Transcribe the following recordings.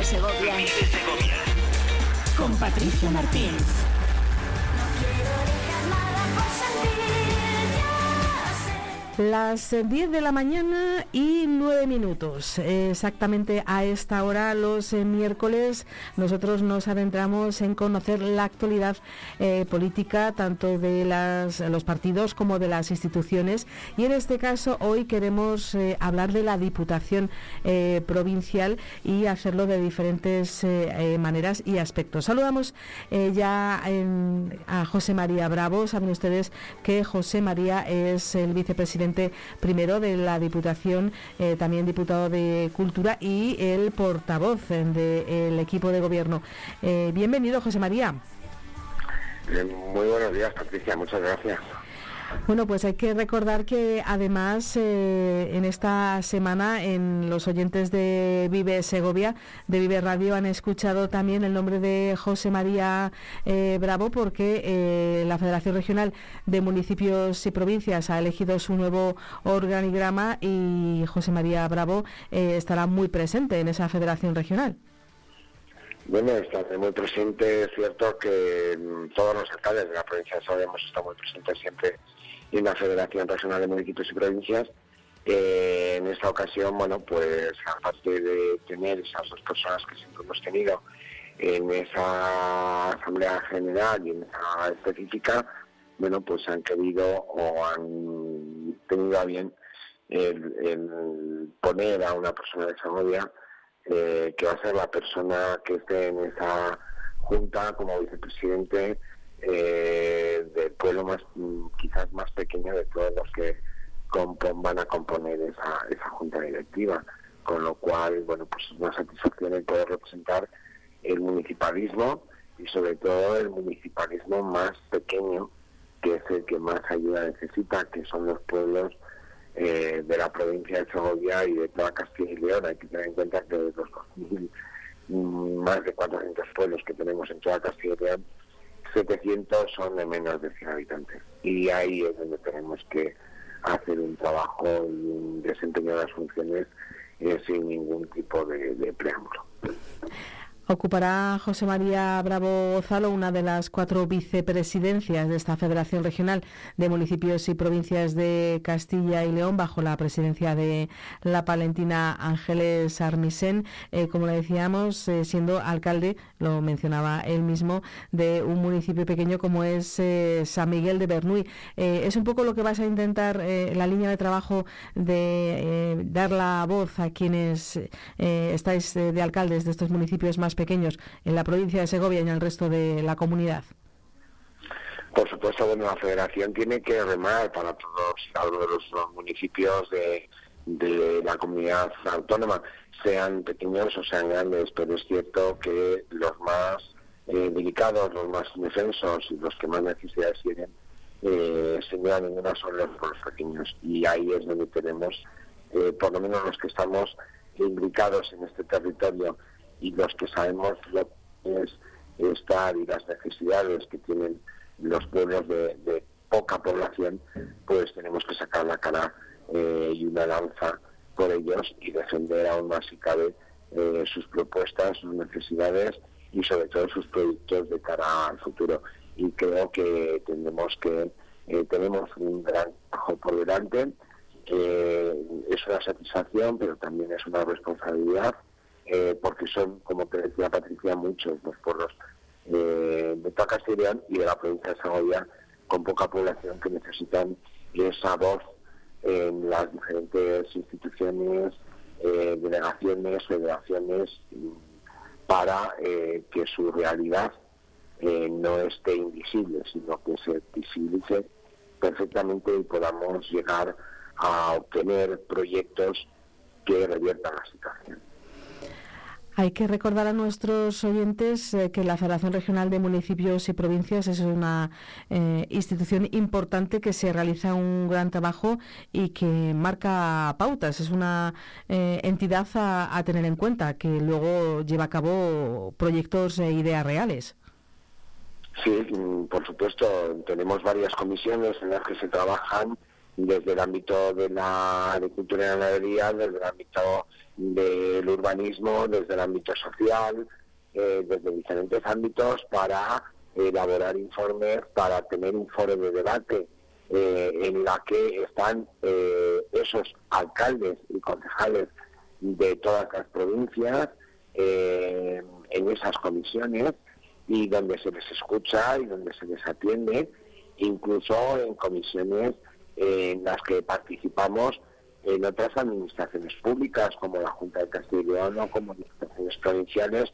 Vive Segovia. Vive Segovia. Con Patricia Martín. Las 10 de la mañana y 9 minutos. Exactamente a esta hora, los miércoles, nosotros nos adentramos en conocer la actualidad política, tanto de los partidos como de las instituciones. Y en este caso, hoy queremos hablar de la Diputación Provincial y hacerlo de diferentes maneras y aspectos. Saludamos a José María Bravo. Saben ustedes que José María es el vicepresidente primero de la Diputación, también diputado de Cultura y el portavoz del equipo de gobierno. Bienvenido, José María. Muy buenos días, Patricia, muchas gracias. Bueno, pues hay que recordar que además en esta semana los oyentes de Vive Segovia, de Vive Radio, han escuchado también el nombre de José María Bravo, porque la Federación Regional de Municipios y Provincias ha elegido su nuevo organigrama y José María Bravo estará muy presente en esa Federación Regional. Bueno, está muy presente. Es cierto que todos los alcaldes de la provincia de Segovia hemos estado muy presentes siempre en la Federación Regional de Municipios y Provincias. En esta ocasión, bueno, pues aparte de tener esas dos personas que siempre hemos tenido en esa Asamblea General y en esa específica, bueno, pues han querido o han tenido a bien el poner a una persona de Segovia que va a ser la persona que esté en esa junta como vicepresidente del pueblo quizás más pequeño de todos los que van a componer esa junta directiva, con lo cual, bueno, pues es una satisfacción el poder representar el municipalismo y sobre todo el municipalismo más pequeño, que es el que más ayuda necesita, que son los pueblos de la provincia de Segovia y de toda Castilla y León. Hay que tener en cuenta que de los 2.000, más de 400 pueblos que tenemos en toda Castilla y León, 700 son de menos de 100 habitantes. Y ahí es donde tenemos que hacer un trabajo y un desempeño de las funciones sin ningún tipo de preámbulo. Ocupará José María Bravo Ozalo una de las 4 vicepresidencias de esta Federación Regional de Municipios y Provincias de Castilla y León, bajo la presidencia de la palentina Ángeles Armisen, como le decíamos, siendo alcalde, lo mencionaba él mismo, de un municipio pequeño como es San Miguel de Bernuy. Es un poco lo que vas a intentar, la línea de trabajo de dar la voz a quienes estáis de alcaldes de estos municipios más pequeños en la provincia de Segovia y en el resto de la comunidad. Por supuesto, bueno, la Federación tiene que remar para todos los municipios de la comunidad autónoma, sean pequeños o sean grandes, pero es cierto que los más delicados, los más indefensos y los que más necesidades tienen, sin duda ninguna, son los pequeños. Y ahí es donde tenemos, por lo menos los que estamos implicados en este territorio, y los que sabemos lo que es estar y las necesidades que tienen los pueblos de poca población, pues tenemos que sacar la cara y una lanza por ellos y defender aún más si cabe sus propuestas, sus necesidades y sobre todo sus proyectos de cara al futuro. Y creo que tenemos un gran trabajo por delante. Es una satisfacción, pero también es una responsabilidad, porque son, como te decía Patricia, muchos los pueblos de toda Castilla y León y de la provincia de Segovia con poca población que necesitan esa voz en las diferentes instituciones, delegaciones, federaciones, para que su realidad no esté invisible, sino que se visibilice perfectamente y podamos llegar a obtener proyectos que reviertan la situación. Hay que recordar a nuestros oyentes que la Federación Regional de Municipios y Provincias es una institución importante, que se realiza un gran trabajo y que marca pautas. Es una entidad a tener en cuenta, que luego lleva a cabo proyectos e ideas reales. Sí, por supuesto. Tenemos varias comisiones en las que se trabajan desde el ámbito de la agricultura y ganadería, desde el ámbito del urbanismo, desde el ámbito social, desde diferentes ámbitos, para elaborar informes, para tener un foro de debate en la que están esos alcaldes y concejales de todas las provincias en esas comisiones, y donde se les escucha y donde se les atiende, incluso en comisiones en las que participamos en otras administraciones públicas, como la Junta de Castilla y León o como administraciones provinciales,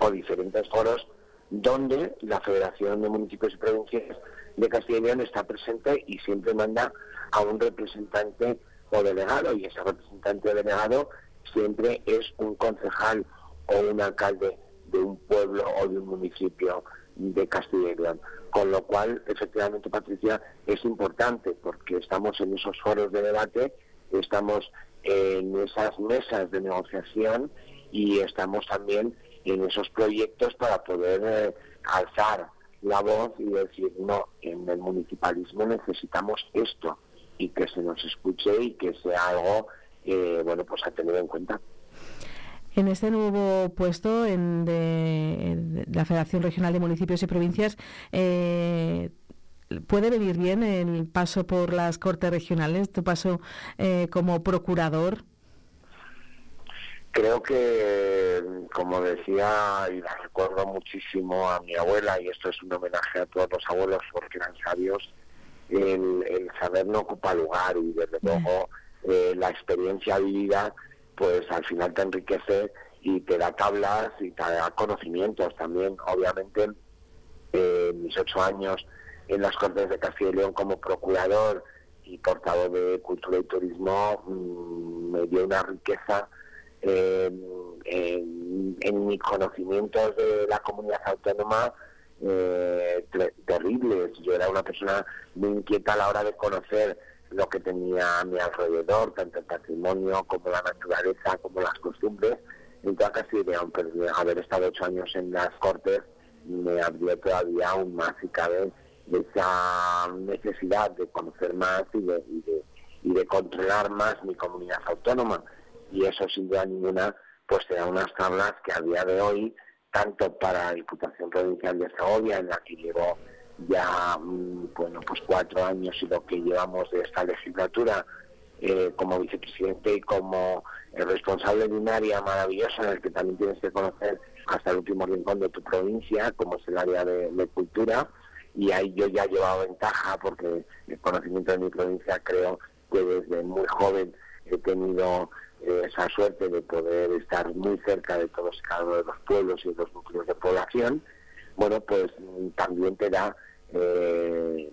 o diferentes foros donde la Federación de Municipios y Provincias de Castilla y León está presente y siempre manda a un representante o delegado, y ese representante o delegado siempre es un concejal o un alcalde de un pueblo o de un municipio de Castilla y León. Con lo cual, efectivamente, Patricia, es importante, porque estamos en esos foros de debate, estamos en esas mesas de negociación y estamos también en esos proyectos para poder alzar la voz y decir, no, en el municipalismo necesitamos esto, y que se nos escuche y que sea algo bueno, pues a tener en cuenta. En este nuevo puesto de la Federación Regional de Municipios y Provincias, ¿puede venir bien el paso por las Cortes Regionales, tu paso como procurador? Creo que, como decía, y la recuerdo muchísimo a mi abuela, y esto es un homenaje a todos los abuelos porque eran sabios, el saber no ocupa lugar, y desde luego la experiencia vivida pues al final te enriquece y te da tablas y te da conocimientos también. Obviamente, mis 8 años en las Cortes de Castilla y León como procurador y portavoz de Cultura y Turismo me dio una riqueza en mis conocimientos de la comunidad autónoma terribles. Yo era una persona muy inquieta a la hora de conocer lo que tenía a mi alrededor, tanto el patrimonio como la naturaleza, como las costumbres. Entonces, casi haber estado 8 años en las Cortes me abrió todavía aún más, y cabe, esa necesidad de conocer más y de controlar más mi comunidad autónoma. Y eso, sin duda ninguna, pues te da unas tablas que a día de hoy, tanto para la Diputación Provincial de Segovia, en la que llevo ya, bueno, pues 4 años y lo que llevamos de esta legislatura, como vicepresidente y como el responsable de un área maravillosa en el que también tienes que conocer hasta el último rincón de tu provincia, como es el área de cultura, y ahí yo ya he llevado ventaja, porque el conocimiento de mi provincia creo que desde muy joven he tenido esa suerte de poder estar muy cerca de todos y cada uno de los pueblos y de los núcleos de población. Bueno, pues también te da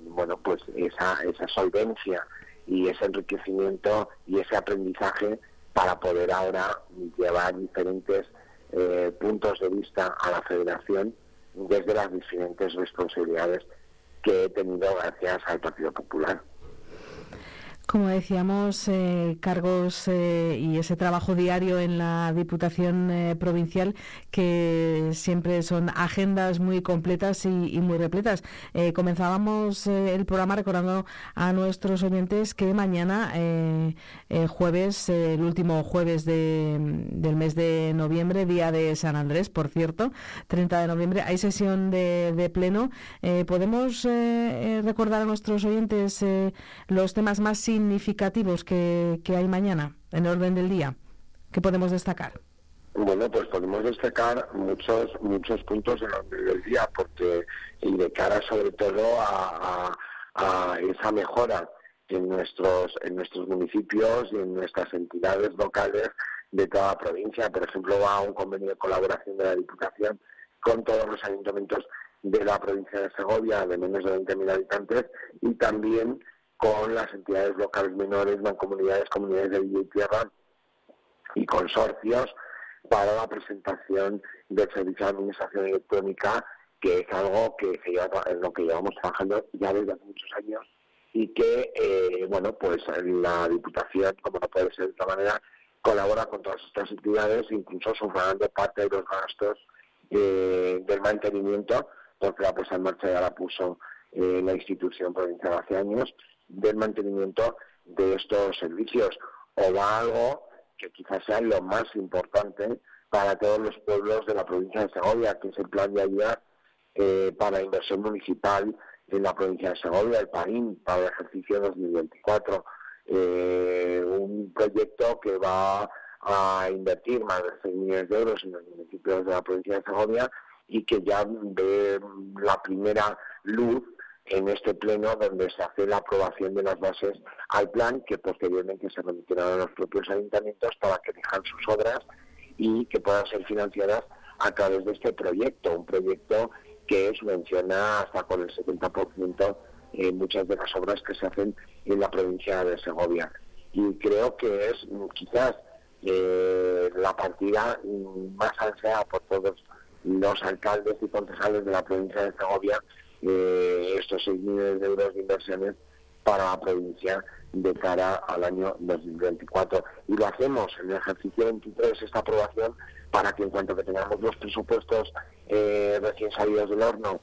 bueno, pues esa solvencia y ese enriquecimiento y ese aprendizaje para poder ahora llevar diferentes puntos de vista a la Federación desde las diferentes responsabilidades que he tenido gracias al Partido Popular. Como decíamos, cargos y ese trabajo diario en la Diputación Provincial, que siempre son agendas muy completas y muy repletas. Comenzábamos el programa recordando a nuestros oyentes que mañana, jueves, el último jueves del mes de noviembre, día de San Andrés, por cierto, 30 de noviembre, hay sesión de pleno. ¿Podemos recordar a nuestros oyentes los temas más significativos que hay mañana en el orden del día? ¿Qué podemos destacar? Bueno, pues podemos destacar muchos puntos en el orden del día, porque y de cara sobre todo a esa mejora en nuestros municipios y en nuestras entidades locales de toda la provincia. Por ejemplo, va un convenio de colaboración de la Diputación con todos los ayuntamientos de la provincia de Segovia de menos de 20.000 habitantes, y también con las entidades locales menores, mancomunidades, comunidades de villa y tierra y consorcios, para la presentación del servicio de administración electrónica, que es algo que se lleva, en lo que llevamos trabajando ya desde hace muchos años, y que, bueno, pues la Diputación, como no puede ser de otra manera, colabora con todas estas entidades, incluso sufragando parte de los gastos del mantenimiento, porque la puesta en marcha ya la puso la institución provincial hace años. del mantenimiento de estos servicios, o va algo que quizás sea lo más importante para todos los pueblos de la provincia de Segovia, que es el plan de ayuda para inversión municipal en la provincia de Segovia, el PAIM, para el ejercicio 2024. Un proyecto que va a invertir más de 6 millones de euros en los municipios de la provincia de Segovia y que ya ve la primera luz en este pleno, donde se hace la aprobación de las bases al plan, que posteriormente se remitirá a los propios ayuntamientos para que elijan sus obras y que puedan ser financiadas a través de este proyecto, un proyecto que subvenciona hasta con el 70% muchas de las obras que se hacen en la provincia de Segovia. Y creo que es quizás la partida más ansiada por todos los alcaldes y concejales de la provincia de Segovia, estos 6 millones de euros de inversiones para la provincia de cara al año 2024. Y lo hacemos en el ejercicio 23, esta aprobación, para que en cuanto que tengamos los presupuestos recién salidos del horno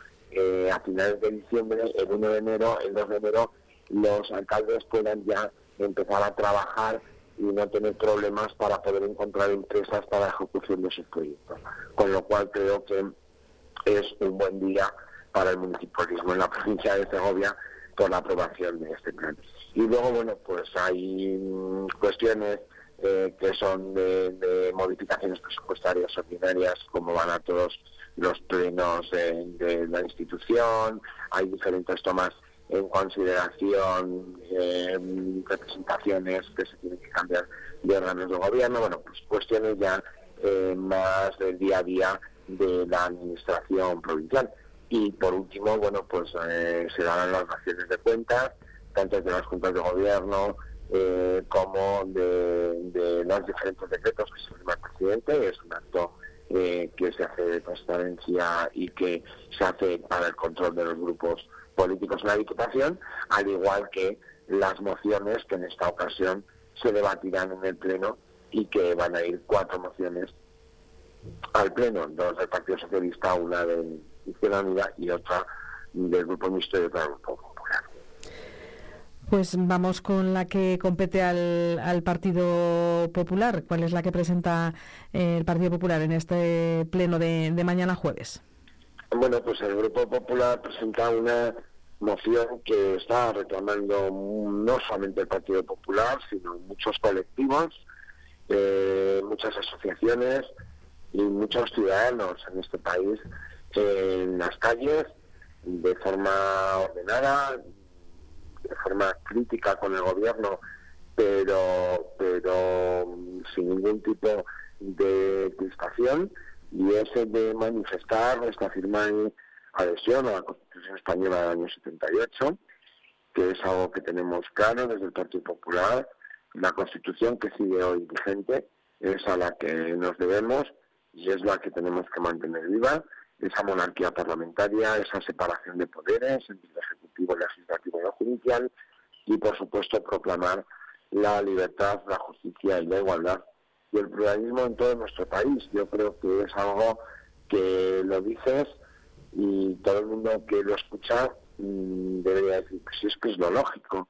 a finales de diciembre, el 1 de enero, el 2 de enero, los alcaldes puedan ya empezar a trabajar y no tener problemas para poder encontrar empresas para la ejecución de sus proyectos. Con lo cual creo que es un buen día para el municipalismo en la provincia de Segovia por la aprobación de este plan. Y luego, bueno, pues hay cuestiones que son de modificaciones presupuestarias ordinarias, como van a todos los plenos de la institución. Hay diferentes tomas en consideración, representaciones que se tienen que cambiar de órganos de gobierno, bueno, pues cuestiones ya más del día a día de la administración provincial. Y por último, bueno, pues se darán las relaciones de cuentas, tanto de las juntas de gobierno como de los diferentes decretos que se firma el presidente. Es un acto que se hace de transparencia y que se hace para el control de los grupos políticos en la Diputación, al igual que las mociones que en esta ocasión se debatirán en el Pleno, y que van a ir 4 mociones al Pleno, 2 del Partido Socialista, una de Izquierda Unida y otra del Grupo Mixto y otra del Grupo Popular. Pues vamos con la que compete al Partido Popular. ¿Cuál es la que presenta el Partido Popular en este pleno de mañana jueves? Bueno, pues el Grupo Popular presenta una moción que está reclamando no solamente el Partido Popular, sino muchos colectivos, muchas asociaciones y muchos ciudadanos en este país, en las calles, de forma ordenada, de forma crítica con el gobierno, pero sin ningún tipo de crispación, y ese de manifestar nuestra firma en adhesión a la Constitución Española del año 78, que es algo que tenemos claro desde el Partido Popular. La Constitución que sigue hoy vigente es a la que nos debemos y es la que tenemos que mantener viva. Esa monarquía parlamentaria, esa separación de poderes entre el Ejecutivo, el Legislativo y el Judicial, y por supuesto proclamar la libertad, la justicia y la igualdad y el pluralismo en todo nuestro país. Yo creo que es algo que lo dices y todo el mundo que lo escucha debería decir, pues es que es lo lógico,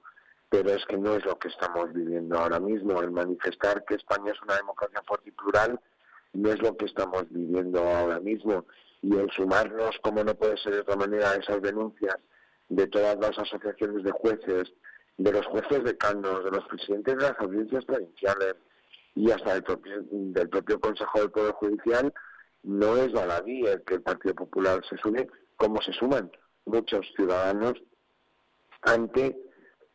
pero es que no es lo que estamos viviendo ahora mismo. El manifestar que España es una democracia fuerte y plural no es lo que estamos viviendo ahora mismo. Y el sumarnos, como no puede ser de otra manera, a esas denuncias de todas las asociaciones de jueces, de los jueces decanos, de los presidentes de las audiencias provinciales y hasta del propio Consejo del Poder Judicial, no es baladí el que el Partido Popular se sume, como se suman muchos ciudadanos ante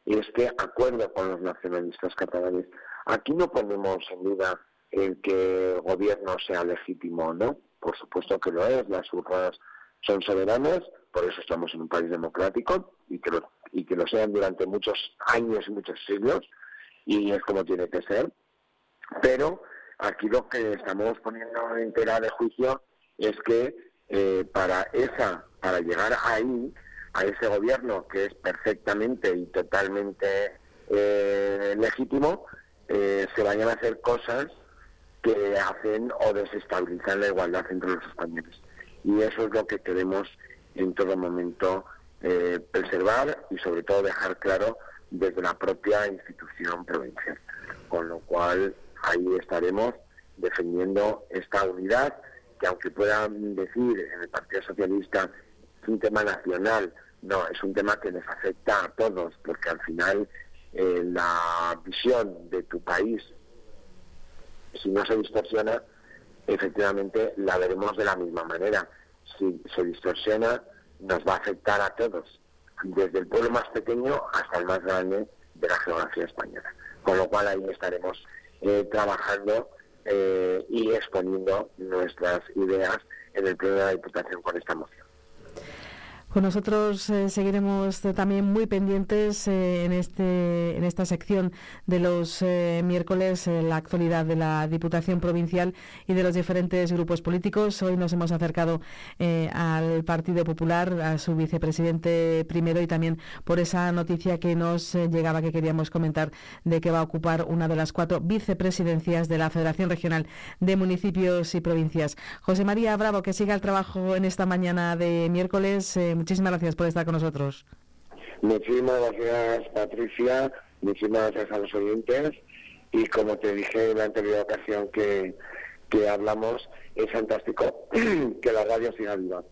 este acuerdo con los nacionalistas catalanes. Aquí no ponemos en duda el que el gobierno sea legítimo o no. Por supuesto que lo es, las urnas son soberanas, por eso estamos en un país democrático, y que lo sean durante muchos años y muchos siglos, y es como tiene que ser. Pero aquí lo que estamos poniendo en tela de juicio es que para llegar ahí, a ese gobierno que es perfectamente y totalmente legítimo, se vayan a hacer cosas que hacen o desestabilizan la igualdad entre los españoles. Y eso es lo que queremos en todo momento preservar y sobre todo dejar claro desde la propia institución provincial. Con lo cual, ahí estaremos defendiendo esta unidad, que aunque puedan decir en el Partido Socialista es un tema nacional, no, es un tema que nos afecta a todos, porque al final la visión de tu país, si no se distorsiona, efectivamente la veremos de la misma manera. Si se distorsiona, nos va a afectar a todos, desde el pueblo más pequeño hasta el más grande de la geografía española. Con lo cual ahí estaremos trabajando y exponiendo nuestras ideas en el pleno de la Diputación con esta moción. Pues nosotros seguiremos también muy pendientes en esta sección de los miércoles, la actualidad de la Diputación Provincial y de los diferentes grupos políticos. Hoy nos hemos acercado al Partido Popular, a su vicepresidente primero, y también por esa noticia que nos llegaba, que queríamos comentar, de que va a ocupar una de las 4 vicepresidencias de la Federación Regional de Municipios y Provincias. José María Bravo, que siga el trabajo en esta mañana de miércoles. Muchísimas gracias por estar con nosotros. Muchísimas gracias, Patricia. Muchísimas gracias a los oyentes. Y como te dije en la anterior ocasión que hablamos, es fantástico que la radio siga viva.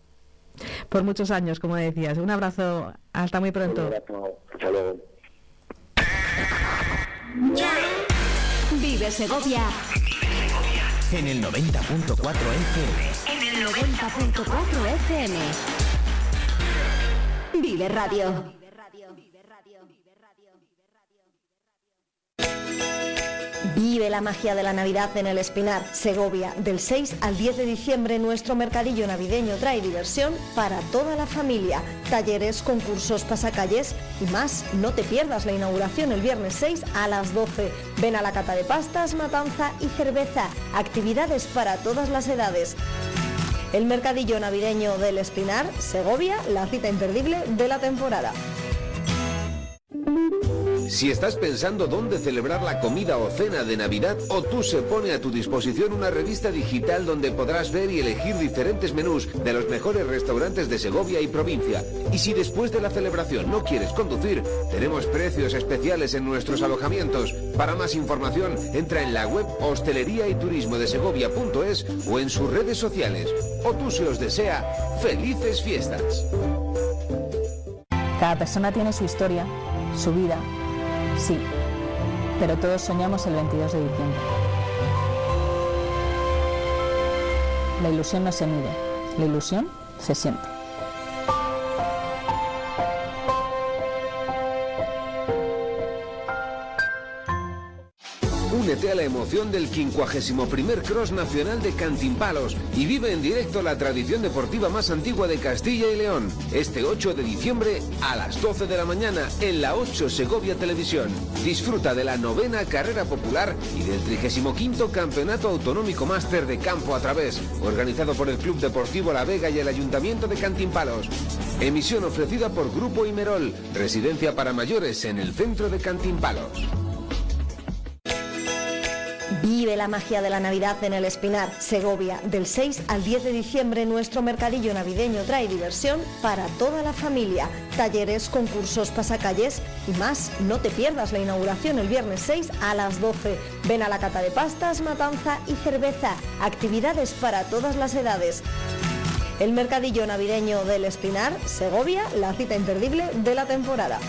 Por muchos años, como decías. Un abrazo. Hasta muy pronto. Un abrazo. Hasta luego. Vive Segovia. En el 90.4 FM. En el 90.4 FM. Vive Radio. Vive la magia de la Navidad en El Espinar, Segovia. Del 6 al 10 de diciembre, nuestro mercadillo navideño trae diversión para toda la familia. Talleres, concursos, pasacalles y más. No te pierdas la inauguración el viernes 6 a las 12. Ven a la cata de pastas, matanza y cerveza. Actividades para todas las edades. El mercadillo navideño del Espinar, Segovia, la cita imperdible de la temporada. Si estás pensando dónde celebrar la comida o cena de Navidad, OTUS se pone a tu disposición una revista digital donde podrás ver y elegir diferentes menús de los mejores restaurantes de Segovia y provincia. Y si después de la celebración no quieres conducir, tenemos precios especiales en nuestros alojamientos. Para más información, entra en la web hosteleríayturismodesegovia.es o en sus redes sociales. OTUS se os desea felices fiestas. Cada persona tiene su historia, su vida. Sí, pero todos soñamos el 22 de diciembre. La ilusión no se mide, la ilusión se siente. Únete a la emoción del 51º Cross Nacional de Cantimpalos y vive en directo la tradición deportiva más antigua de Castilla y León. Este 8 de diciembre a las 12 de la mañana en la 8 Segovia Televisión. Disfruta de la 9ª Carrera Popular y del 35º Campeonato Autonómico Máster de Campo a Través, organizado por el Club Deportivo La Vega y el Ayuntamiento de Cantimpalos. Emisión ofrecida por Grupo Imerol, residencia para mayores en el centro de Cantimpalos. Vive la magia de la Navidad en El Espinar, Segovia. Del 6 al 10 de diciembre, nuestro mercadillo navideño trae diversión para toda la familia. Talleres, concursos, pasacalles y más. No te pierdas la inauguración el viernes 6 a las 12. Ven a la cata de pastas, matanza y cerveza. Actividades para todas las edades. El mercadillo navideño del Espinar, Segovia, la cita imperdible de la temporada.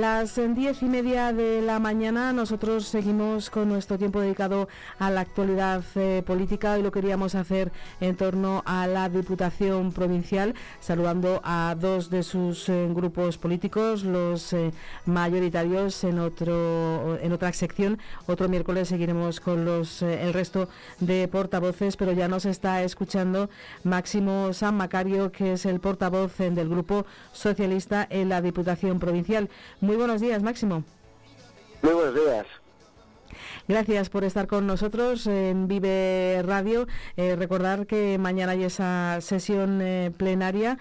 Las 10:30 de la mañana, nosotros seguimos con nuestro tiempo dedicado a la actualidad política, y lo queríamos hacer en torno a la Diputación Provincial, saludando a dos de sus grupos políticos, los mayoritarios. En otra sección, otro miércoles seguiremos con el resto de portavoces, pero ya nos está escuchando Máximo San Macario, que es el portavoz del Grupo Socialista en la Diputación Provincial. Muy buenos días, Máximo. Muy buenos días. Gracias por estar con nosotros en Vive Radio. Recordar que mañana hay esa sesión plenaria,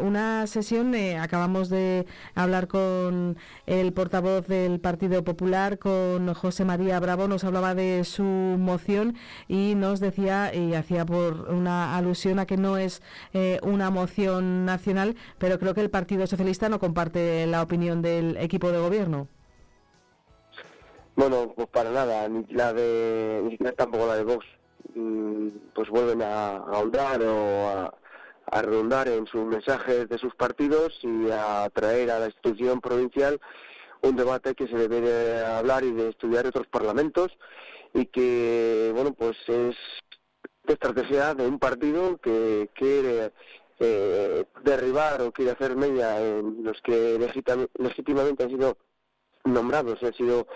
una sesión, acabamos de hablar con el portavoz del Partido Popular, con José María Bravo, nos hablaba de su moción y nos decía, y hacía por una alusión a que no es una moción nacional, pero creo que el Partido Socialista no comparte la opinión del equipo de gobierno. Bueno, pues para nada, ni tampoco la de Vox, pues vuelven a ahondar o a redundar en sus mensajes de sus partidos y a traer a la institución provincial un debate que se debe de hablar y de estudiar otros parlamentos, y que, bueno, pues es la estrategia de un partido que quiere derribar o quiere hacer mella en los que legítimamente han sido nombrados, han sido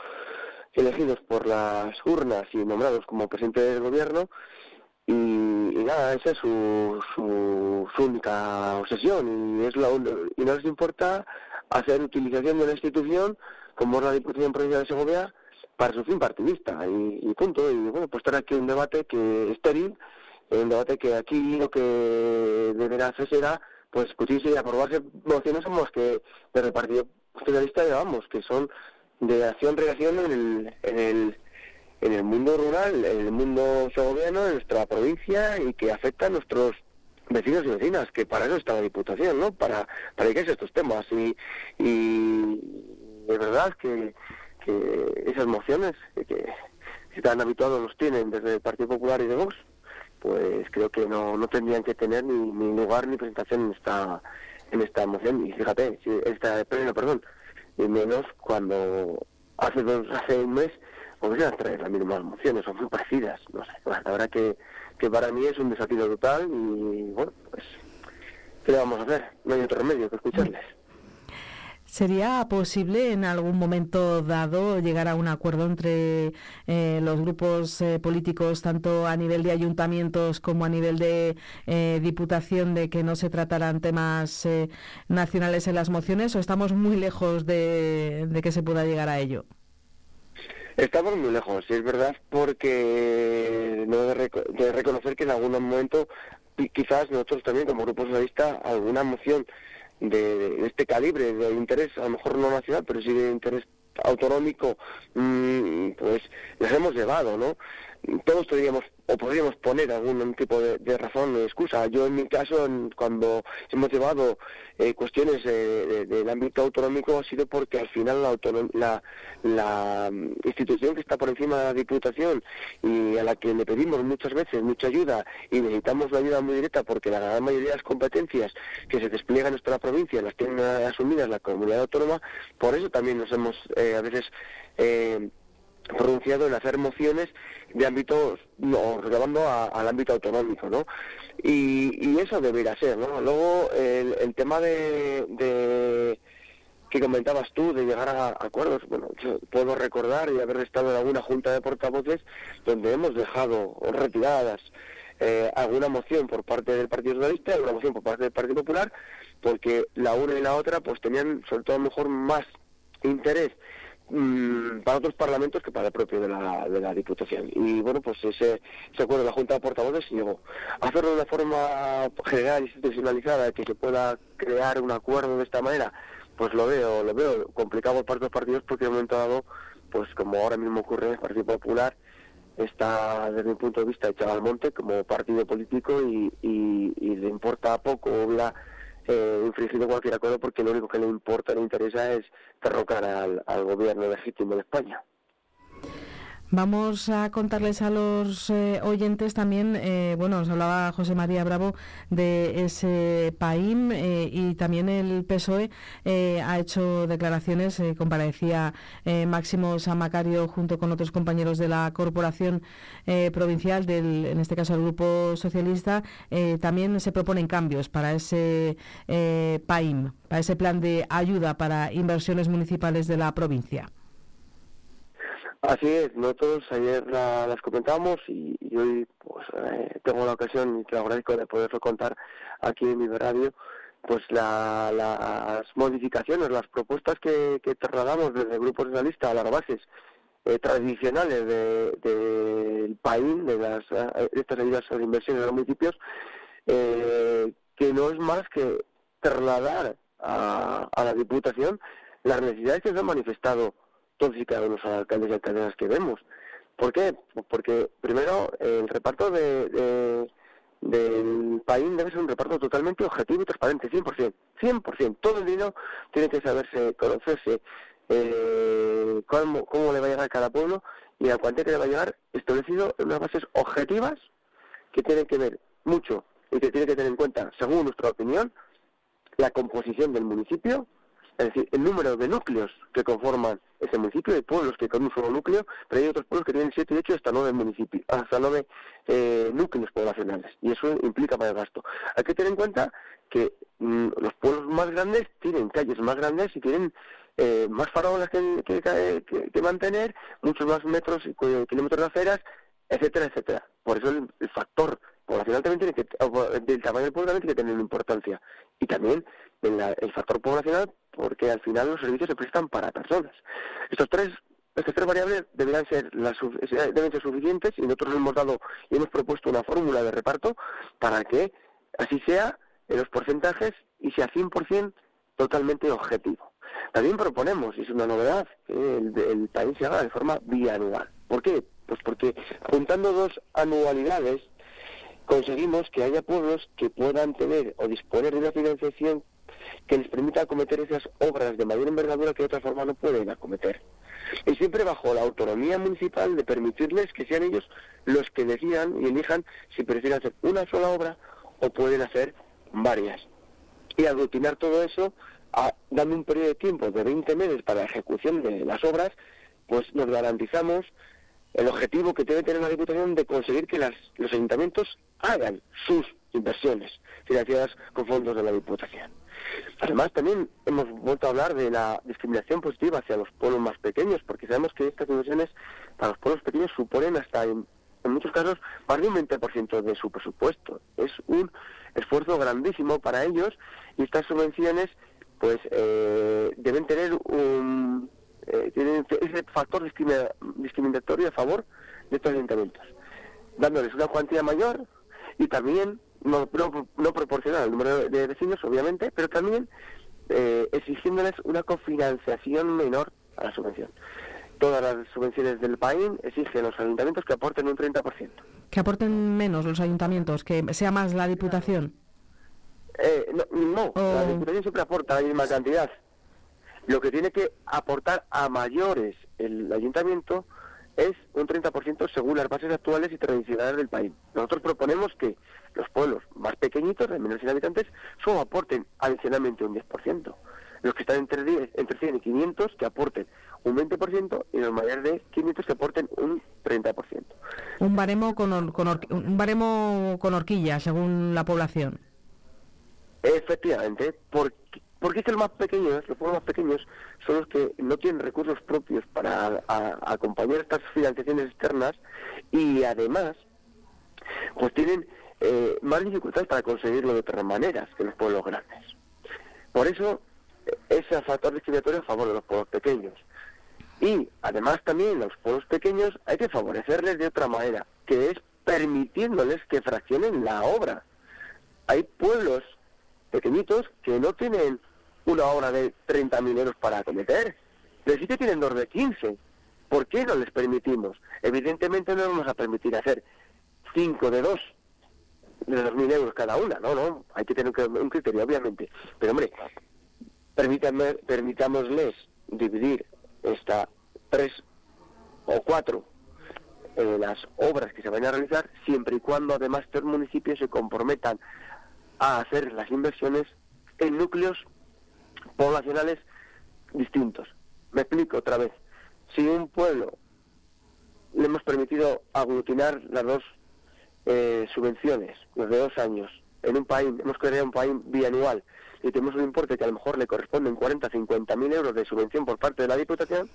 elegidos por las urnas y nombrados como presidente del gobierno, y nada, esa es su única obsesión, y no les importa hacer utilización de una institución como es la Diputación Provincial de Segovia para su fin partidista, y punto. Y bueno, pues trae aquí un debate que estéril, un debate que aquí lo que deberá hacer será pues discutirse y aprobarse mociones como las que desde el Partido Socialista llevamos, que son de acción-reacción en el mundo rural, en el mundo segoviano, en nuestra provincia, y que afecta a nuestros vecinos y vecinas, que para eso está la Diputación, ¿no? Para dedicarse a estos temas. Y de verdad que esas mociones que tan habituados los tienen desde el Partido Popular y de Vox, pues creo que no tendrían que tener ni lugar ni presentación en esta moción. Y fíjate, y menos cuando hace un mes volvieron a traer las mismas mociones, son muy parecidas, no sé. La verdad que para mí es un desafío total, y bueno, pues ¿qué le vamos a hacer? No hay otro remedio que escucharles. ¿Sería posible en algún momento dado llegar a un acuerdo entre los grupos políticos, tanto a nivel de ayuntamientos como a nivel de diputación, de que no se trataran temas nacionales en las mociones, o estamos muy lejos de que se pueda llegar a ello? Estamos muy lejos, es verdad, porque no de reconocer que en algún momento quizás nosotros también como Grupo Socialista alguna moción de este calibre, de interés a lo mejor no nacional, pero sí de interés autonómico, pues las hemos llevado, ¿no? Todos tendríamos o podríamos poner algún tipo de razón o excusa. Yo en mi caso, cuando hemos llevado cuestiones del ámbito autonómico, ha sido porque al final la institución que está por encima de la Diputación, y a la que le pedimos muchas veces mucha ayuda, y necesitamos la ayuda muy directa porque la gran mayoría de las competencias que se despliegan en nuestra provincia las tienen asumidas la comunidad autónoma, por eso también nos hemos a veces pronunciado en hacer mociones de ámbitos, no, reclamando al ámbito autonómico, ¿no? Y eso debería ser, ¿no? Luego, el tema de que comentabas tú, de llegar a acuerdos, bueno, yo puedo recordar y haber estado en alguna junta de portavoces donde hemos dejado retiradas alguna moción por parte del Partido Socialista, alguna moción por parte del Partido Popular, porque la una y la otra pues tenían, sobre todo a lo mejor, más interés para otros parlamentos que para el propio de la Diputación. Y bueno, pues ese acuerdo de la Junta de Portavoces llegó a hacerlo de una forma general, institucionalizada, que se pueda crear un acuerdo de esta manera. Pues lo veo complicado por parte de los partidos, porque en un momento dado, pues como ahora mismo ocurre, el Partido Popular está, desde mi punto de vista, echado al monte como partido político, y le importa poco infringiendo cualquier acuerdo, porque lo único que le importa, le interesa, es derrocar al gobierno legítimo de España. Vamos a contarles a los oyentes también, bueno, nos hablaba José María Bravo de ese PAIM y también el PSOE ha hecho declaraciones, comparecía Máximo San Macario junto con otros compañeros de la Corporación Provincial, en este caso el Grupo Socialista, también se proponen cambios para ese PAIM, para ese plan de ayuda para inversiones municipales de la provincia. Así es, nosotros ayer las comentamos y hoy pues tengo la ocasión, y te agradezco, de poderlo contar aquí en Vive Radio, pues las modificaciones, las propuestas que trasladamos desde el Grupo Socialista a las bases tradicionales del PAIM, de estas ayudas sobre inversiones de los municipios, que no es más que trasladar a la Diputación las necesidades que se han manifestado todos y cada uno de los alcaldes y alcaldesas que vemos. ¿Por qué? Porque, primero, el reparto del PAIM debe ser un reparto totalmente objetivo y transparente, 100%. 100%. Todo el dinero tiene que saberse, conocerse, cómo le va a llegar a cada pueblo y la cuantía que le va a llegar, establecido en unas bases objetivas que tienen que ver mucho y que tienen que tener en cuenta, según nuestra opinión, la composición del municipio, es decir, el número de núcleos que conforman ese municipio, de pueblos que con un solo núcleo, pero hay otros pueblos que tienen 7 y 8 hasta 9 municipios, hasta 9 núcleos poblacionales, y eso implica más gasto. Hay que tener en cuenta que los pueblos más grandes tienen calles más grandes y tienen más farolas que mantener, muchos más metros y kilómetros de aceras, etcétera, etcétera. Por eso el factor poblacional también tiene que, del tamaño del pueblo, también tiene que tener importancia, y también el factor poblacional, porque al final los servicios se prestan para personas. Estas tres variables deben ser suficientes, y nosotros hemos propuesto una fórmula de reparto para que así sea en los porcentajes y sea 100% totalmente objetivo. También proponemos, y es una novedad, que el país se haga de forma bianual. ¿Por qué? Pues porque juntando dos anualidades conseguimos que haya pueblos que puedan tener o disponer de una financiación que les permita acometer esas obras de mayor envergadura que de otra forma no pueden acometer. Y siempre bajo la autonomía municipal de permitirles que sean ellos los que decidan y elijan si prefieren hacer una sola obra o pueden hacer varias. Y aglutinar todo eso, dando un periodo de tiempo de 20 meses para la ejecución de las obras, pues nos garantizamos el objetivo que debe tener la Diputación de conseguir que los ayuntamientos hagan sus inversiones financiadas con fondos de la Diputación. Además, también hemos vuelto a hablar de la discriminación positiva hacia los pueblos más pequeños, porque sabemos que estas inversiones para los pueblos pequeños suponen hasta, en muchos casos, más de un 20% de su presupuesto. Es un esfuerzo grandísimo para ellos, y estas subvenciones pues deben tener tienen ese factor discriminatorio a favor de estos ayuntamientos, dándoles una cuantía mayor y también no proporcional al número de vecinos, obviamente, pero también exigiéndoles una cofinanciación menor a la subvención. Todas las subvenciones del país exigen a los ayuntamientos que aporten un 30%. Que aporten menos los ayuntamientos, que sea más la Diputación. La Diputación siempre aporta la misma cantidad. Lo que tiene que aportar a mayores el ayuntamiento es un 30% según las bases actuales y tradicionales del país. Nosotros proponemos que los pueblos más pequeñitos, de menos de 100 habitantes, solo aporten adicionalmente un 10%. Los que están entre 100 y 500 que aporten un 20% y los mayores de 500 que aporten un 30%. Un baremo con horquilla según la población. Efectivamente, porque es que los pueblos más pequeños son los que no tienen recursos propios para acompañar estas financiaciones externas, y además pues tienen más dificultades para conseguirlo de otras maneras que los pueblos grandes. Por eso ese factor discriminatorio a favor de los pueblos pequeños. Y además también los pueblos pequeños hay que favorecerles de otra manera, que es permitiéndoles que fraccionen la obra. Hay pueblos pequeñitos que no tienen una obra de 30.000 euros para acometer, pero sí que tienen dos de 15. ¿Por qué no les permitimos? Evidentemente no vamos a permitir hacer 5 de 2 de 2.000 euros cada una, no, hay que tener un criterio, obviamente. Pero hombre, permitámosles dividir 3 o 4 las obras que se vayan a realizar, siempre y cuando además estos municipios se comprometan a hacer las inversiones en núcleos poblacionales distintos. Me explico otra vez. Si un pueblo le hemos permitido aglutinar las dos subvenciones, los de 2 años, en un PAIM, hemos creado un PAIM bianual, y tenemos un importe que a lo mejor le corresponden 40 o 50.000 euros de subvención por parte de la Diputación,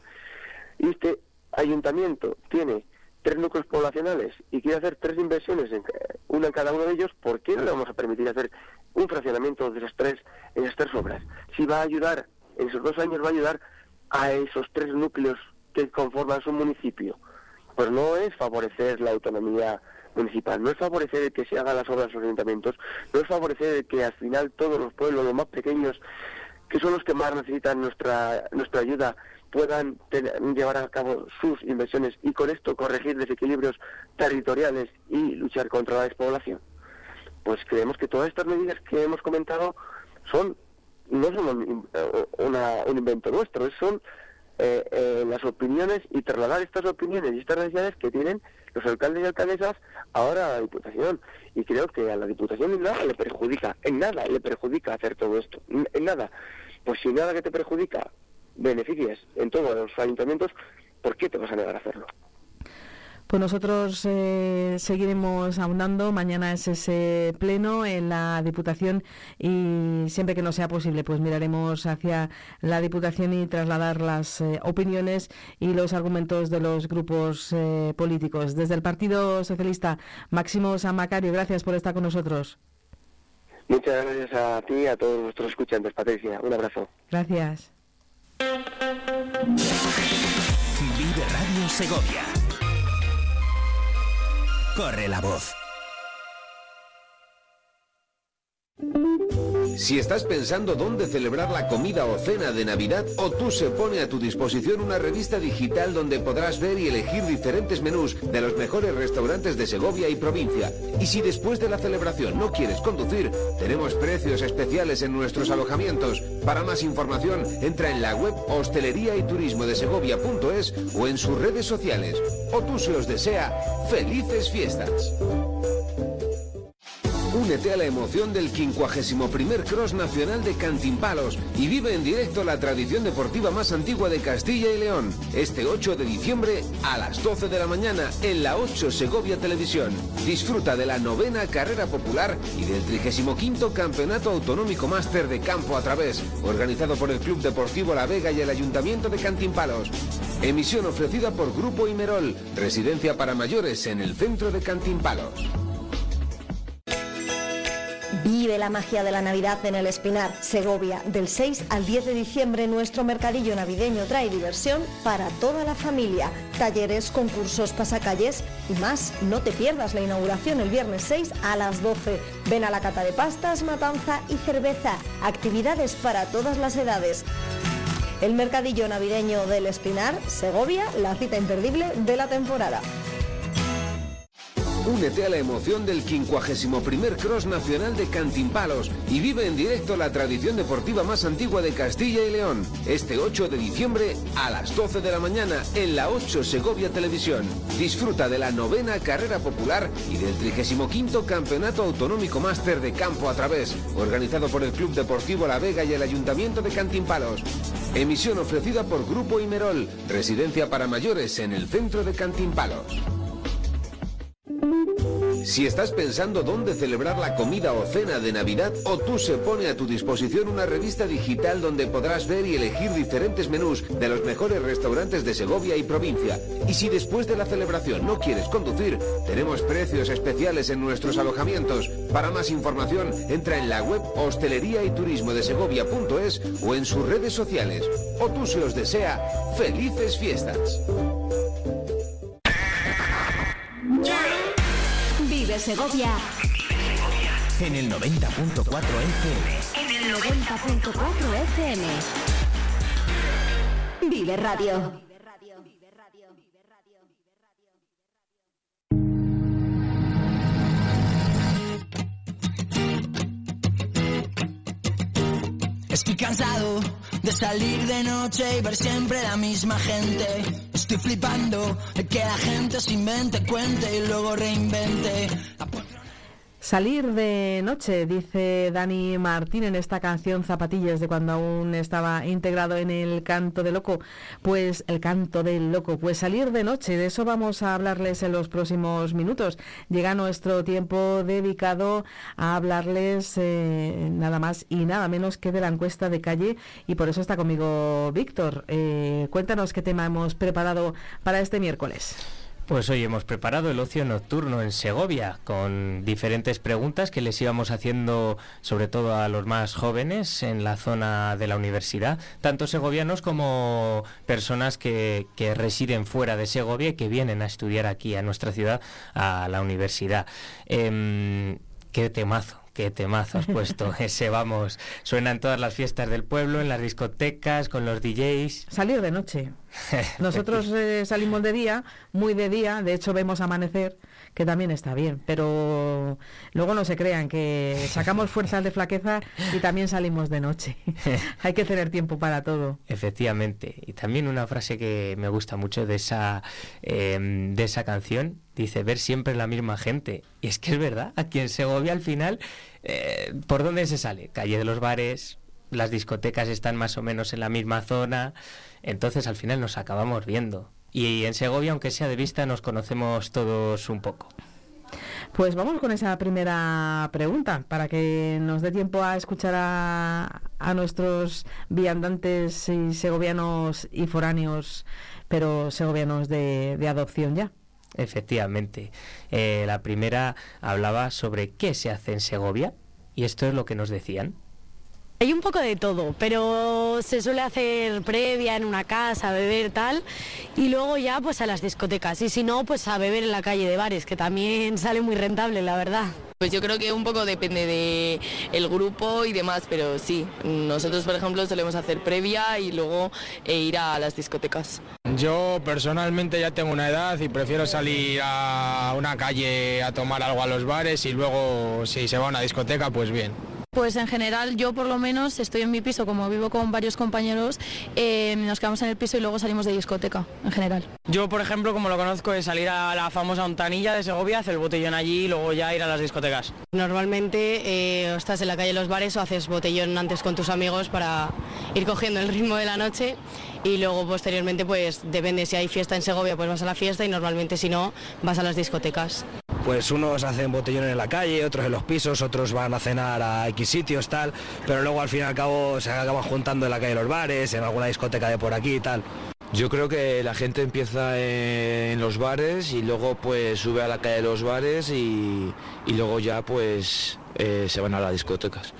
y este ayuntamiento tiene 3 núcleos poblacionales y quiere hacer 3 inversiones, una en cada uno de ellos, ¿por qué no le vamos a permitir hacer un fraccionamiento de esas tres obras? Si va a ayudar, en esos 2 años va a ayudar a esos 3 núcleos que conforman su municipio. Pues no es favorecer la autonomía municipal, no es favorecer el que se hagan las obras de los ayuntamientos, no es favorecer el que al final todos los pueblos, los más pequeños, que son los que más necesitan nuestra ayuda, puedan llevar a cabo sus inversiones y con esto corregir desequilibrios territoriales y luchar contra la despoblación. Pues creemos que todas estas medidas que hemos comentado no son un invento nuestro, son las opiniones y trasladar estas opiniones y estas necesidades que tienen los alcaldes y alcaldesas ahora a la Diputación. Y creo que a la Diputación en nada le perjudica hacer todo esto, en nada. Pues si nada que te perjudica beneficias en todos los ayuntamientos, ¿por qué te vas a negar a hacerlo? Pues nosotros seguiremos ahondando. Mañana es ese pleno en la Diputación y siempre que no sea posible, pues miraremos hacia la Diputación y trasladar las opiniones y los argumentos de los grupos políticos. Desde el Partido Socialista, Máximo San Macario, gracias por estar con nosotros. Muchas gracias a ti y a todos nuestros escuchantes, Patricia. Un abrazo. Gracias. Vive Radio Segovia. Corre la voz. Si estás pensando dónde celebrar la comida o cena de Navidad, OTUS se pone a tu disposición una revista digital donde podrás ver y elegir diferentes menús de los mejores restaurantes de Segovia y provincia. Y si después de la celebración no quieres conducir, tenemos precios especiales en nuestros alojamientos. Para más información, entra en la web hosteleríayturismodesegovia.es o en sus redes sociales. OTUS se os desea felices fiestas. Únete a la emoción del 51º Cross Nacional de Cantimpalos y vive en directo la tradición deportiva más antigua de Castilla y León. Este 8 de diciembre a las 12 de la mañana en la 8 Segovia Televisión. Disfruta de la 9ª Carrera Popular y del 35º Campeonato Autonómico Máster de Campo a Través, organizado por el Club Deportivo La Vega y el Ayuntamiento de Cantimpalos. Emisión ofrecida por Grupo Imerol, residencia para mayores en el centro de Cantimpalos. Vive la magia de la Navidad en El Espinar, Segovia. Del 6 al 10 de diciembre nuestro mercadillo navideño trae diversión para toda la familia. Talleres, concursos, pasacalles y más. No te pierdas la inauguración el viernes 6 a las 12. Ven a la cata de pastas, matanza y cerveza. Actividades para todas las edades. El mercadillo navideño del Espinar, Segovia, la cita imperdible de la temporada. Únete a la emoción del 51º Cross Nacional de Cantimpalos y vive en directo la tradición deportiva más antigua de Castilla y León. Este 8 de diciembre a las 12 de la mañana en la 8 Segovia Televisión. Disfruta de la 9ª Carrera Popular y del 35º Campeonato Autonómico Máster de Campo a Través, organizado por el Club Deportivo La Vega y el Ayuntamiento de Cantimpalos. Emisión ofrecida por Grupo Imerol, residencia para mayores en el centro de Cantimpalos. Si estás pensando dónde celebrar la comida o cena de Navidad, OTUS se pone a tu disposición una revista digital donde podrás ver y elegir diferentes menús de los mejores restaurantes de Segovia y provincia. Y si después de la celebración no quieres conducir, tenemos precios especiales en nuestros alojamientos. Para más información, entra en la web hosteleríayturismodesegovia.es o en sus redes sociales. OTUS se os desea felices fiestas. Vive Segovia en el 90.4 FM. En el 90.4 FM. Vive Radio. Estoy cansado de salir de noche y ver siempre la misma gente. Estoy flipando de que la gente se invente, cuente y luego reinvente. Salir de noche, dice Dani Martín en esta canción Zapatillas, de cuando aún estaba integrado en el Canto del Loco. Pues el Canto del Loco, pues salir de noche, de eso vamos a hablarles en los próximos minutos. Llega nuestro tiempo dedicado a hablarles nada más y nada menos que de la encuesta de calle, y por eso está conmigo Víctor. Cuéntanos qué tema hemos preparado para este miércoles. Pues hoy hemos preparado el ocio nocturno en Segovia, con diferentes preguntas que les íbamos haciendo sobre todo a los más jóvenes en la zona de la universidad, tanto segovianos como personas que residen fuera de Segovia y que vienen a estudiar aquí a nuestra ciudad, a la universidad. ¡Qué temazo! ¡Qué temazo has puesto! Ese, vamos, suena en todas las fiestas del pueblo, en las discotecas, con los DJs... Salir de noche. Nosotros salimos de día, muy de día, de hecho vemos amanecer, que también está bien, pero luego no se crean que sacamos fuerzas de flaqueza y también salimos de noche. Hay que tener tiempo para todo. Efectivamente. Y también una frase que me gusta mucho de esa canción, dice, ver siempre la misma gente. Y es que es verdad, aquí en Segovia al final, ¿por dónde se sale? Calle de los bares, las discotecas están más o menos en la misma zona, entonces al final nos acabamos viendo. Y en Segovia, aunque sea de vista, nos conocemos todos un poco. Pues vamos con esa primera pregunta, para que nos dé tiempo a escuchar a nuestros viandantes y segovianos y foráneos, pero segovianos de adopción ya. Efectivamente. La primera hablaba sobre qué se hace en Segovia, y esto es lo que nos decían. Hay un poco de todo, pero se suele hacer previa en una casa, beber tal, y luego ya pues a las discotecas, y si no pues a beber en la calle de bares, que también sale muy rentable, la verdad. Pues yo creo que un poco depende del grupo y demás, pero sí, nosotros por ejemplo solemos hacer previa y luego ir a las discotecas. Yo personalmente ya tengo una edad y prefiero salir a una calle a tomar algo a los bares, y luego si se va a una discoteca pues bien. Pues en general yo por lo menos estoy en mi piso, como vivo con varios compañeros, nos quedamos en el piso y luego salimos de discoteca, en general. Yo por ejemplo, como lo conozco, es salir a la famosa Ontanilla de Segovia, hacer el botellón allí y luego ya ir a las discotecas. Normalmente estás en la calle de los bares o haces botellón antes con tus amigos para ir cogiendo el ritmo de la noche, y luego posteriormente pues depende, si hay fiesta en Segovia pues vas a la fiesta, y normalmente si no vas a las discotecas. Pues unos hacen botellones en la calle, otros en los pisos, otros van a cenar a X sitios, tal, pero luego al fin y al cabo se acaban juntando en la calle de los bares, en alguna discoteca de por aquí y tal. Yo creo que la gente empieza en los bares y luego pues sube a la calle de los bares y luego ya pues se van a las discotecas.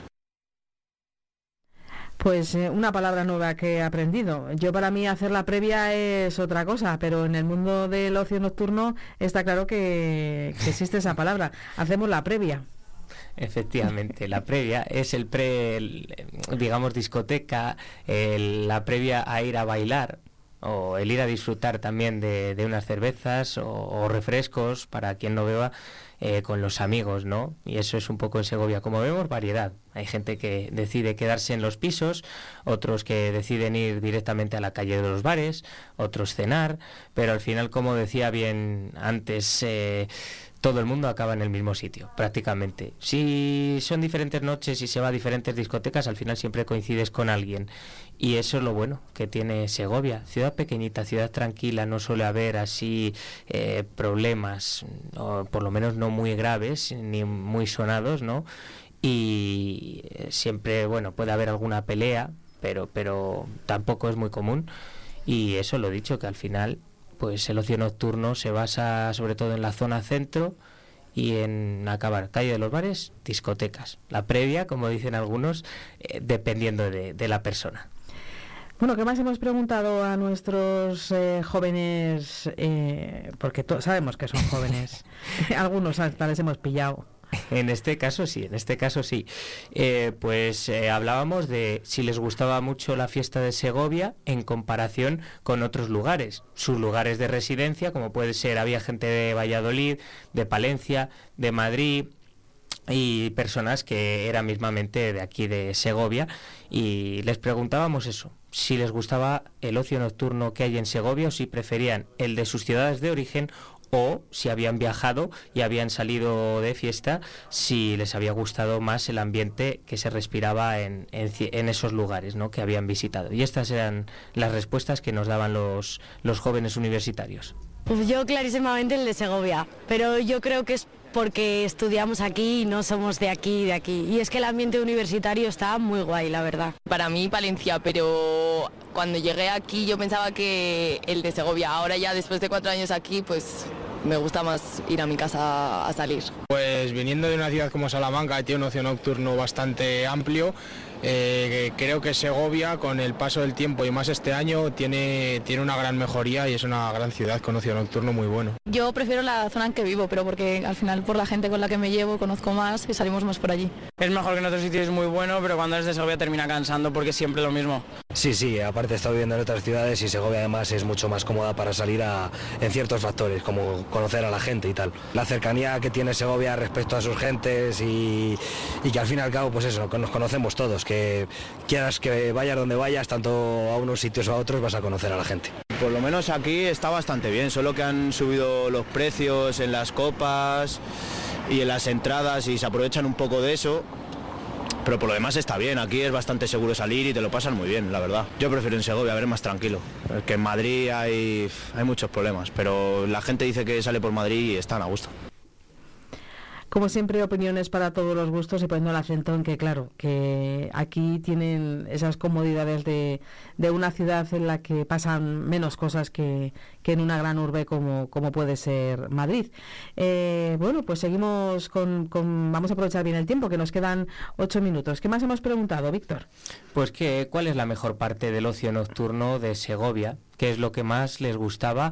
Pues una palabra nueva que he aprendido. Yo para mí hacer la previa es otra cosa, pero en el mundo del ocio nocturno está claro que existe esa palabra. Hacemos la previa. Efectivamente, la previa es digamos, discoteca, la previa a ir a bailar, o el ir a disfrutar también de unas cervezas o refrescos, para quien no beba, con los amigos, ¿no? Y eso es un poco en Segovia. Como vemos, variedad. Hay gente que decide quedarse en los pisos, otros que deciden ir directamente a la calle de los bares, otros cenar, pero al final, como decía bien antes, todo el mundo acaba en el mismo sitio, prácticamente. Si son diferentes noches y se va a diferentes discotecas, al final siempre coincides con alguien. Y eso es lo bueno que tiene Segovia. Ciudad pequeñita, ciudad tranquila, no suele haber así problemas, o por lo menos no muy graves ni muy sonados, ¿no? Y siempre, bueno, puede haber alguna pelea, pero tampoco es muy común. Y eso, lo dicho, que al final... Pues el ocio nocturno se basa sobre todo en la zona centro y en acabar calle de los bares, discotecas. La previa, como dicen algunos, dependiendo de la persona. Bueno, ¿qué más hemos preguntado a nuestros jóvenes? Porque sabemos que son jóvenes. Algunos hasta les hemos pillado. En este caso sí. Pues hablábamos de si les gustaba mucho la fiesta de Segovia en comparación con otros lugares, sus lugares de residencia, como puede ser, había gente de Valladolid, de Palencia, de Madrid, y personas que eran mismamente de aquí de Segovia, y les preguntábamos eso, si les gustaba el ocio nocturno que hay en Segovia o si preferían el de sus ciudades de origen o si habían viajado y habían salido de fiesta, si les había gustado más el ambiente que se respiraba en esos lugares, ¿no?, que habían visitado. Y estas eran las respuestas que nos daban los jóvenes universitarios. Pues yo clarísimamente el de Segovia, pero yo creo que es porque estudiamos aquí y no somos de aquí. Y es que el ambiente universitario está muy guay, la verdad. Para mí Palencia, pero cuando llegué aquí yo pensaba que el de Segovia. Ahora ya después de 4 años aquí, pues me gusta más ir a mi casa a salir. Pues viniendo de una ciudad como Salamanca, que tiene un ocio nocturno bastante amplio, creo que Segovia, con el paso del tiempo y más este año, tiene una gran mejoría y es una gran ciudad con ocio nocturno muy bueno. Yo prefiero la zona en que vivo, pero porque al final por la gente con la que me llevo conozco más y salimos más por allí. Es mejor que en otros sitios, es muy bueno, pero cuando eres de Segovia termina cansando porque siempre lo mismo. Sí, aparte he estado viviendo en otras ciudades y Segovia además es mucho más cómoda para salir en ciertos factores, como conocer a la gente y tal. La cercanía que tiene Segovia respecto a sus gentes y que al fin y al cabo, pues eso, nos conocemos todos. Que quieras que vayas donde vayas, tanto a unos sitios o a otros, vas a conocer a la gente. Por lo menos aquí está bastante bien, solo que han subido los precios en las copas y en las entradas y se aprovechan un poco de eso, pero por lo demás está bien, aquí es bastante seguro salir y te lo pasan muy bien, la verdad. Yo prefiero en Segovia, a ver, más tranquilo, porque en Madrid hay muchos problemas, pero la gente dice que sale por Madrid y están a gusto. Como siempre, opiniones para todos los gustos y poniendo el acento en que, claro, que aquí tienen esas comodidades de una ciudad en la que pasan menos cosas que en una gran urbe como puede ser Madrid. Bueno, pues seguimos vamos a aprovechar bien el tiempo, que nos quedan 8 minutos. ¿Qué más hemos preguntado, Víctor? Pues que ¿cuál es la mejor parte del ocio nocturno de Segovia? ¿Qué es lo que más les gustaba?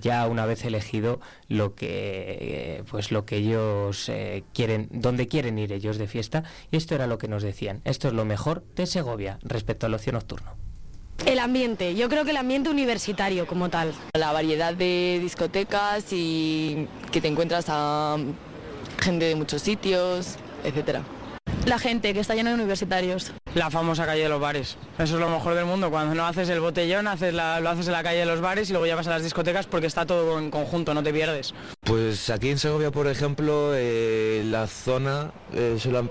Ya una vez elegido lo que ellos quieren, dónde quieren ir ellos de fiesta, y esto era lo que nos decían. Esto es lo mejor de Segovia respecto al ocio nocturno. El ambiente, yo creo que el ambiente universitario como tal. La variedad de discotecas y que te encuentras a gente de muchos sitios, etcétera. La gente, que está llena de universitarios. La famosa calle de los bares. Eso es lo mejor del mundo. Cuando no haces el botellón, lo haces en la calle de los bares y luego ya vas a las discotecas porque está todo en conjunto, no te pierdes. Pues aquí en Segovia, por ejemplo, la zona,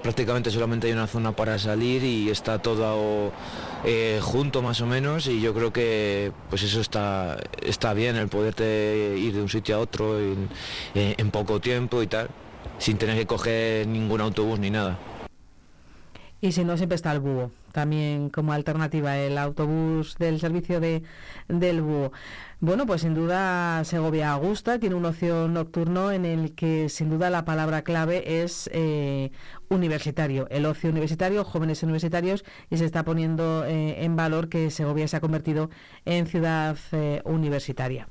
prácticamente solamente hay una zona para salir y está todo junto más o menos, y yo creo que pues eso está bien, el poderte ir de un sitio a otro en poco tiempo y tal, sin tener que coger ningún autobús ni nada. Y si no, siempre está el búho, también como alternativa, el autobús del servicio del búho. Bueno, pues sin duda Segovia gusta, tiene un ocio nocturno en el que sin duda la palabra clave es universitario, el ocio universitario, jóvenes universitarios, y se está poniendo en valor que Segovia se ha convertido en ciudad universitaria.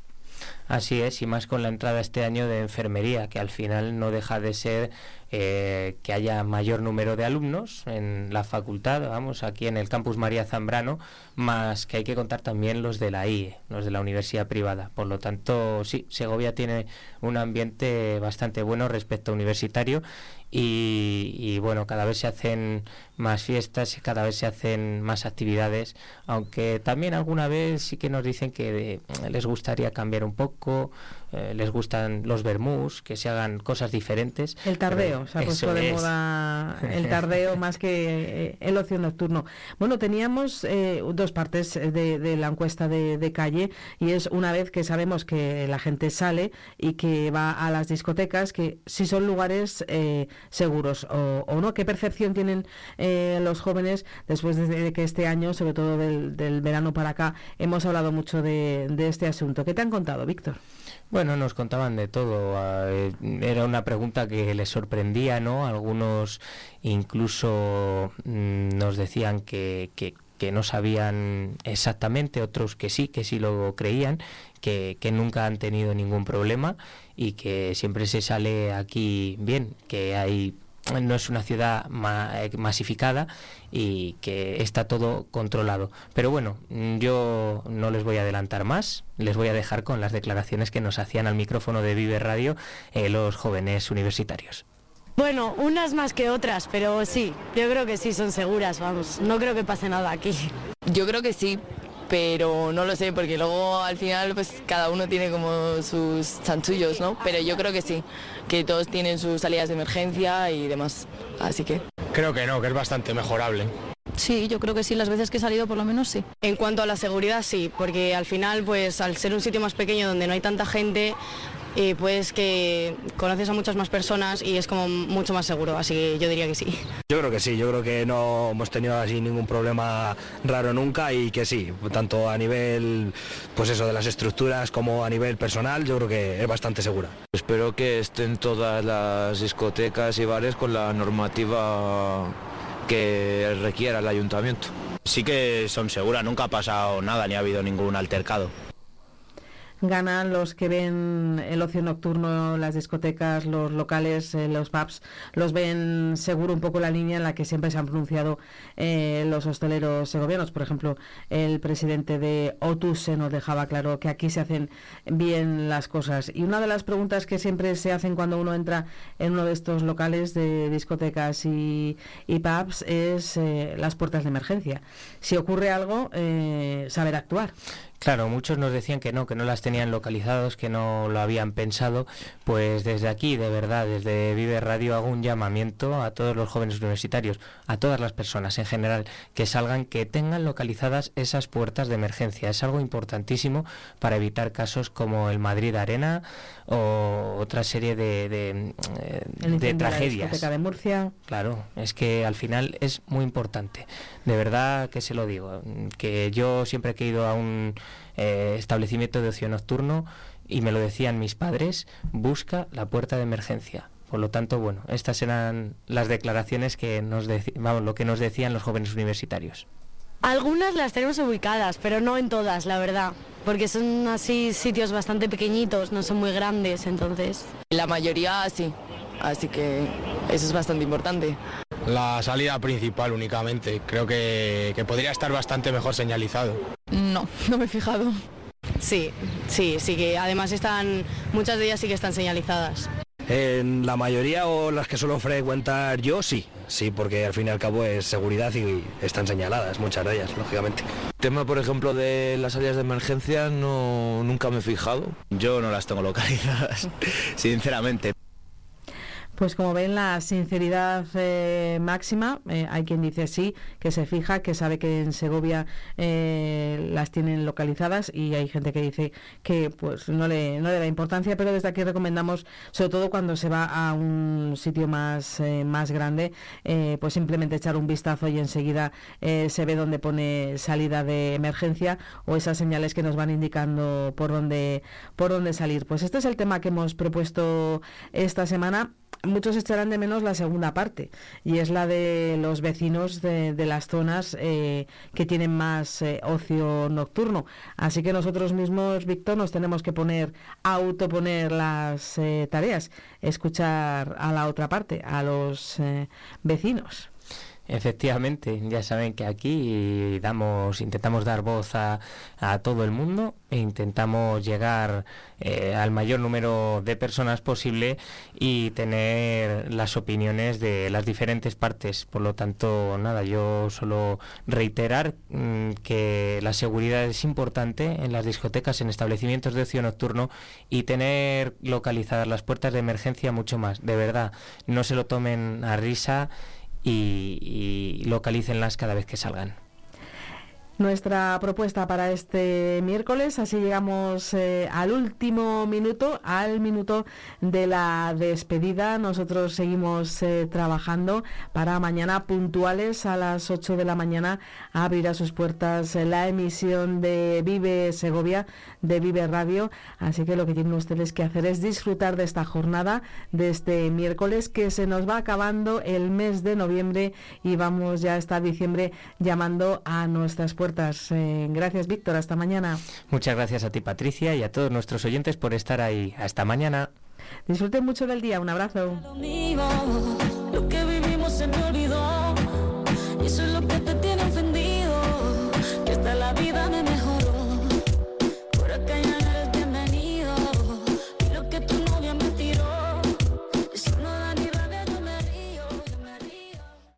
Así es, y más con la entrada este año de enfermería, que al final no deja de ser que haya mayor número de alumnos en la facultad, vamos, aquí en el Campus María Zambrano, más que hay que contar también los de la IE, los de la Universidad Privada. Por lo tanto, sí, Segovia tiene un ambiente bastante bueno respecto a universitario y bueno, cada vez se hacen más fiestas, cada vez se hacen más actividades, aunque también alguna vez sí que nos dicen que les gustaría cambiar un poco, les gustan los vermús, que se hagan cosas diferentes. El tardeo, se ha puesto de moda el tardeo más que el ocio nocturno. Bueno, teníamos dos partes de la encuesta de calle, y es una vez que sabemos que la gente sale y que va a las discotecas, que si son lugares seguros o no. ¿Qué percepción tienen los jóvenes después de que este año, sobre todo del verano para acá, hemos hablado mucho de este asunto? ¿Qué te han contado, Víctor? Bueno, nos contaban de todo. Era una pregunta que les sorprendía, ¿no? Algunos incluso nos decían que no sabían exactamente, otros que sí lo creían, que nunca han tenido ningún problema y que siempre se sale aquí bien, que no es una ciudad masificada y que está todo controlado. Pero bueno, yo no les voy a adelantar más, les voy a dejar con las declaraciones que nos hacían al micrófono de Vive Radio los jóvenes universitarios. Bueno, unas más que otras, pero sí, yo creo que sí son seguras, vamos, no creo que pase nada aquí. Yo creo que sí, pero no lo sé, porque luego al final pues cada uno tiene como sus chanchullos, ¿no? Pero yo creo que sí, que todos tienen sus salidas de emergencia y demás, así que... Creo que no, que es bastante mejorable. Sí, yo creo que sí, las veces que he salido por lo menos sí. En cuanto a la seguridad sí, porque al final pues al ser un sitio más pequeño donde no hay tanta gente, pues que conoces a muchas más personas y es como mucho más seguro, así que yo diría que sí. Yo creo que sí, yo creo que no hemos tenido así ningún problema raro nunca y que sí, tanto a nivel pues eso de las estructuras como a nivel personal, yo creo que es bastante segura. Espero que estén todas las discotecas y bares con la normativa que requiera el ayuntamiento. Sí que son seguras, nunca ha pasado nada ni ha habido ningún altercado. Ganan los que ven el ocio nocturno, las discotecas, los locales, los pubs, los ven seguro un poco la línea en la que siempre se han pronunciado los hosteleros segovianos. Por ejemplo, el presidente de OTUS se nos dejaba claro que aquí se hacen bien las cosas. Y una de las preguntas que siempre se hacen cuando uno entra en uno de estos locales de discotecas y pubs es las puertas de emergencia. Si ocurre algo, saber actuar. Claro, muchos nos decían que no las tenían localizados, que no lo habían pensado. Pues desde aquí, de verdad, desde Vive Radio hago un llamamiento a todos los jóvenes universitarios, a todas las personas en general, que salgan, que tengan localizadas esas puertas de emergencia. Es algo importantísimo para evitar casos como el Madrid Arena o otra serie de tragedias. La discoteca de Murcia. Claro, es que al final es muy importante. De verdad que se lo digo, que yo siempre que he ido a un establecimiento de ocio nocturno y me lo decían mis padres, busca la puerta de emergencia. Por lo tanto, bueno, estas eran las declaraciones que lo que nos decían los jóvenes universitarios. Algunas las tenemos ubicadas, pero no en todas, la verdad, porque son así sitios bastante pequeñitos, no son muy grandes, entonces. La mayoría sí, así que eso es bastante importante. La salida principal únicamente, creo que podría estar bastante mejor señalizado. No me he fijado. Sí, que además muchas de ellas sí que están señalizadas. En la mayoría o las que suelo frecuentar yo, sí, porque al fin y al cabo es seguridad y están señaladas muchas de ellas, lógicamente. El tema, por ejemplo, de las salidas de emergencia, nunca me he fijado. Yo no las tengo localizadas, sinceramente. Pues como ven, la sinceridad máxima, hay quien dice sí, que se fija, que sabe que en Segovia las tienen localizadas y hay gente que dice que pues no le da importancia, pero desde aquí recomendamos, sobre todo cuando se va a un sitio más grande, pues simplemente echar un vistazo y enseguida se ve donde pone salida de emergencia o esas señales que nos van indicando por dónde salir. Pues este es el tema que hemos propuesto esta semana. Muchos echarán de menos la segunda parte y es la de los vecinos de las zonas que tienen más ocio nocturno. Así que nosotros mismos, Víctor, nos tenemos que autoponer las tareas, escuchar a la otra parte, a los vecinos. Efectivamente, ya saben que aquí intentamos dar voz a todo el mundo e intentamos llegar al mayor número de personas posible y tener las opiniones de las diferentes partes. Por lo tanto, nada, yo solo reiterar que la seguridad es importante en las discotecas, en establecimientos de ocio nocturno y tener localizadas las puertas de emergencia mucho más. De verdad, no se lo tomen a risa. Y localícenlas cada vez que salgan. Nuestra propuesta para este miércoles, así llegamos al último minuto, al minuto de la despedida. Nosotros seguimos trabajando para mañana puntuales a las 8 de la mañana. Abrirá sus puertas la emisión de Vive Segovia, de Vive Radio. Así que lo que tienen ustedes que hacer es disfrutar de esta jornada, de este miércoles, que se nos va acabando el mes de noviembre y vamos ya hasta diciembre llamando a nuestras puertas. Gracias, Víctor, hasta mañana. Muchas gracias a ti, Patricia, y a todos nuestros oyentes por estar ahí. Hasta mañana. Disfruten mucho del día, un abrazo. Lo que vivimos se me olvidó, y eso es lo que te tiene ofendido, que está la vida de